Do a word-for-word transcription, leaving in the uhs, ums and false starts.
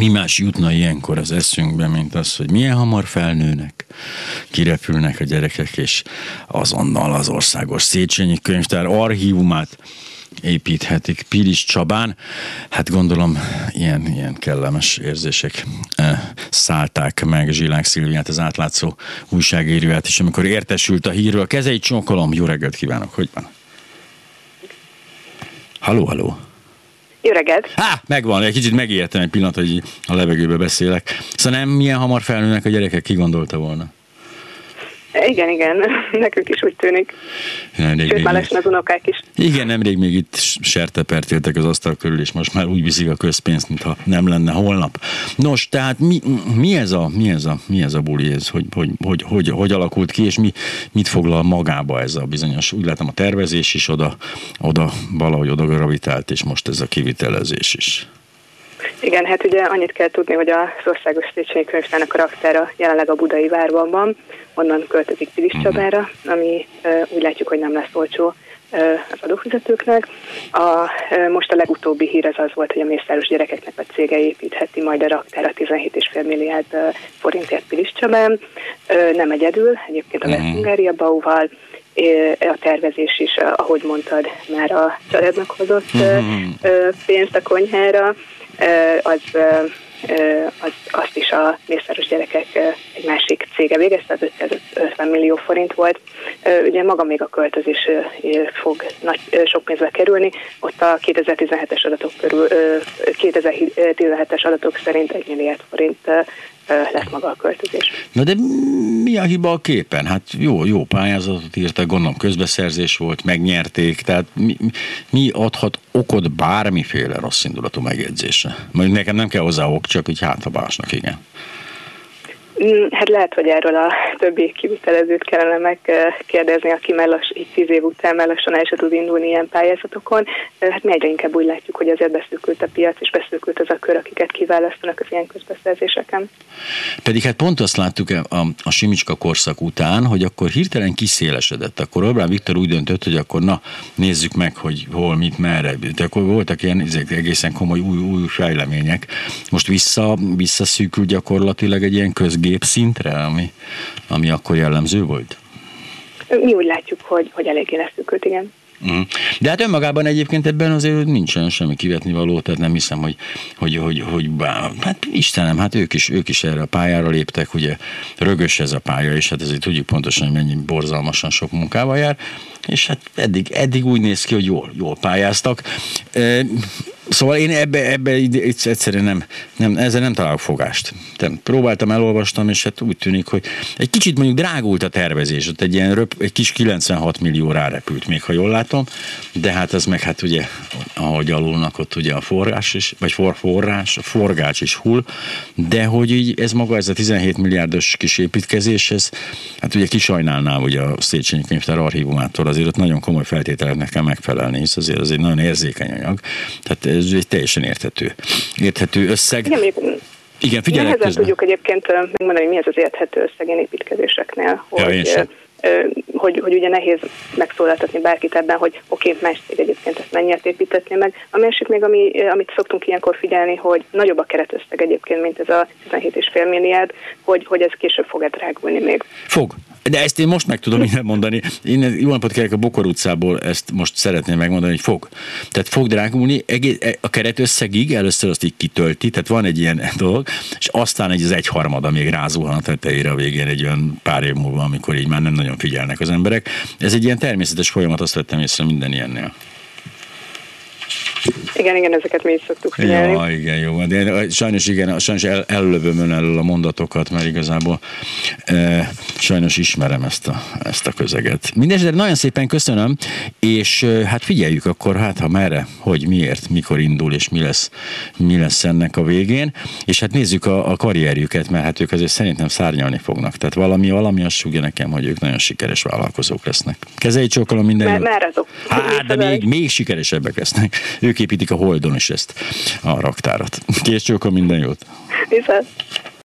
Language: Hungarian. mi más jutna ilyenkor az eszünkbe, mint az, hogy milyen hamar felnőnek, kirepülnek a gyerekek, és azonnal az Országos Széchényi Könyvtár archívumát építhetik Pilis Csabán. Hát gondolom, ilyen, ilyen kellemes érzések szállták meg Zsillák Szilviát, az átlátszó újságíróját is, amikor értesült a hírről. Kezeit csókolom, jó reggelt kívánok, hogy van? Halló, halló! Jó reggelt! Há, megvan, egy kicsit megijedtem egy pillanat, hogy a levegőbe beszélek. Szóval nem milyen hamar felnőnek a gyerekek, ki gondolta volna? Igen, igen, nekünk is úgy tűnik. Nemrég Sőt, már lesnek unokák is. Igen, nemrég még itt sertepert éltek az asztal körül, és most már úgy viszik a közpénzt, mintha nem lenne holnap. Nos, tehát mi, mi, ez, a, mi, ez, a, mi ez a buli, ez? Hogy, hogy, hogy, hogy, hogy alakult ki, és mi, mit foglal magába ez a bizonyos, úgy látom a tervezés is oda, oda valahogy oda gravitált, és most ez a kivitelezés is. Igen, hát ugye annyit kell tudni, hogy az Országos Széchényi Könyvtárnak a raktára jelenleg a Budai Várban van, onnan költözik Pilis Csabára, ami úgy látjuk, hogy nem lesz olcsó az adófizetőknek. A, most a legutóbbi hír az az volt, hogy a Mészáros gyerekeknek a cége építheti majd a raktára tizenhét egész öt milliárd forintért Pilis Csabán. Nem egyedül, egyébként a West-Hungária Bauval, a tervezés is, ahogy mondtad, már a családnak hozott pénzt a konyhára, Az, az, azt is a Mészáros gyerekek egy másik cége végezte, az ötszázötven millió forint volt. Ugye maga még a költözés fog nagy, sok pénzbe kerülni, ott a kétezer-tizenhetes adatok körül, kétezer-tizenhetes adatok szerint egy milliárd forint lesz maga a költözés. Na de mi a hiba a képen? Hát jó, jó pályázatot írtak, gondolom közbeszerzés volt, megnyerték, tehát mi, mi adhat okot bármiféle rossz indulatú megjegyzésre? Majd nekem nem kell hozzá ok, csak így hátabásnak, igen. Hát lehet, hogy erről a többi kivitelezőt kellene megkérdezni, aki már lass, így tíz év után már lassan el sem tud indulni ilyen pályázatokon. Hát mi egyre inkább úgy látjuk, hogy azért beszűkült a piac, és beszűkült az a kör, akiket kiválasztanak az ilyen közbeszerzéseken. Pedig hát pont azt láttuk a, a, a Simicska korszak után, hogy akkor hirtelen kiszélesedett. Akkor Orbán Viktor úgy döntött, hogy akkor na, nézzük meg, hogy hol, mit, merre. De akkor voltak ilyen egészen komoly új, új fejlemények. Most vissza, visszaszűkült gyakorlatilag egy ilyen közgép szintre, ami, ami akkor jellemző volt? Mi úgy látjuk, hogy, hogy eléggé leszűkült, igen. De hát önmagában egyébként ebben azért nincsen semmi kivetni való, tehát nem hiszem, hogy, hogy, hogy, hogy bá, hát Istenem, hát ők is, ők is erre a pályára léptek, ugye rögös ez a pálya, és hát ezért tudjuk pontosan, hogy mennyi borzalmasan sok munkával jár, és hát eddig, eddig úgy néz ki, hogy jól, jól pályáztak. Szóval én ebbe, ebbe egyszerűen nem, nem, ezzel nem találok fogást. Nem, próbáltam, elolvastam, és hát úgy tűnik, hogy egy kicsit mondjuk drágult a tervezés, ott egy ilyen röp, egy kis kilencvenhat millió rárepült, még ha jól látom, de hát az meg hát ugye, ahogy alulnak ott ugye a forrás is, vagy for, forrás, a forgács is hull, de hogy így ez maga, ez a tizenhét milliárdos kis építkezés, ez hát ugye kisajnálná ugye a Széchenyi Könyvtár archívumától, azért ott nagyon komoly feltételeknek kell megfelelni, hisz azért az egy nagyon érzékeny anyag, tehát ez egy teljesen érthető, érthető összeg. Igen, Igen figyelek közben. Tudjuk egyébként megmondani, mi ez az érthető összeg ilyen építkezéseknél, hogy, ja, hogy, hogy ugye nehéz megszólaltatni bárkit ebben, hogy oké, más cég egyébként ezt mennyiért építetné meg. A másik még, ami, amit szoktunk ilyenkor figyelni, hogy nagyobb a keretösszeg egyébként, mint ez a tizenhét egész öt milliárd, hogy, hogy ez később fog-e drágulni még. Fog. De ezt én most meg tudom innen mondani. Én jó napot kérek, a Bokor utcából ezt most szeretném megmondani, hogy fog. Tehát fog drágulni egész, a keretösszegig, először azt így kitölti, tehát van egy ilyen dolog, és aztán egy az egyharmada még rázuhan a tetejére a végén egy olyan pár év múlva, amikor így már nem nagyon figyelnek az emberek. Ez egy ilyen természetes folyamat, azt vettem észre minden ilyennél. Igen, igen, ezeket mi is szoktuk figyelni. Ja, igen, jó. De sajnos igen, sajnos el, ellövöm ön elől a mondatokat, mert igazából e, sajnos ismerem ezt a, ezt a közeget. Mindenesetre nagyon szépen köszönöm, és hát figyeljük akkor, hát ha merre, hogy miért, mikor indul, és mi lesz, mi lesz ennek a végén, és hát nézzük a, a karrierjüket, mert hát ők azért szerintem szárnyalni fognak. Tehát valami, valami azt súgja nekem, hogy ők nagyon sikeres vállalkozók lesznek. Kezei csókolom minden. Már, már azok. Hát, de még, még sikeresebbek lesznek. Ők építik a Holdon is ezt a raktárat. Kész, csókolom, minden jót! Viszont!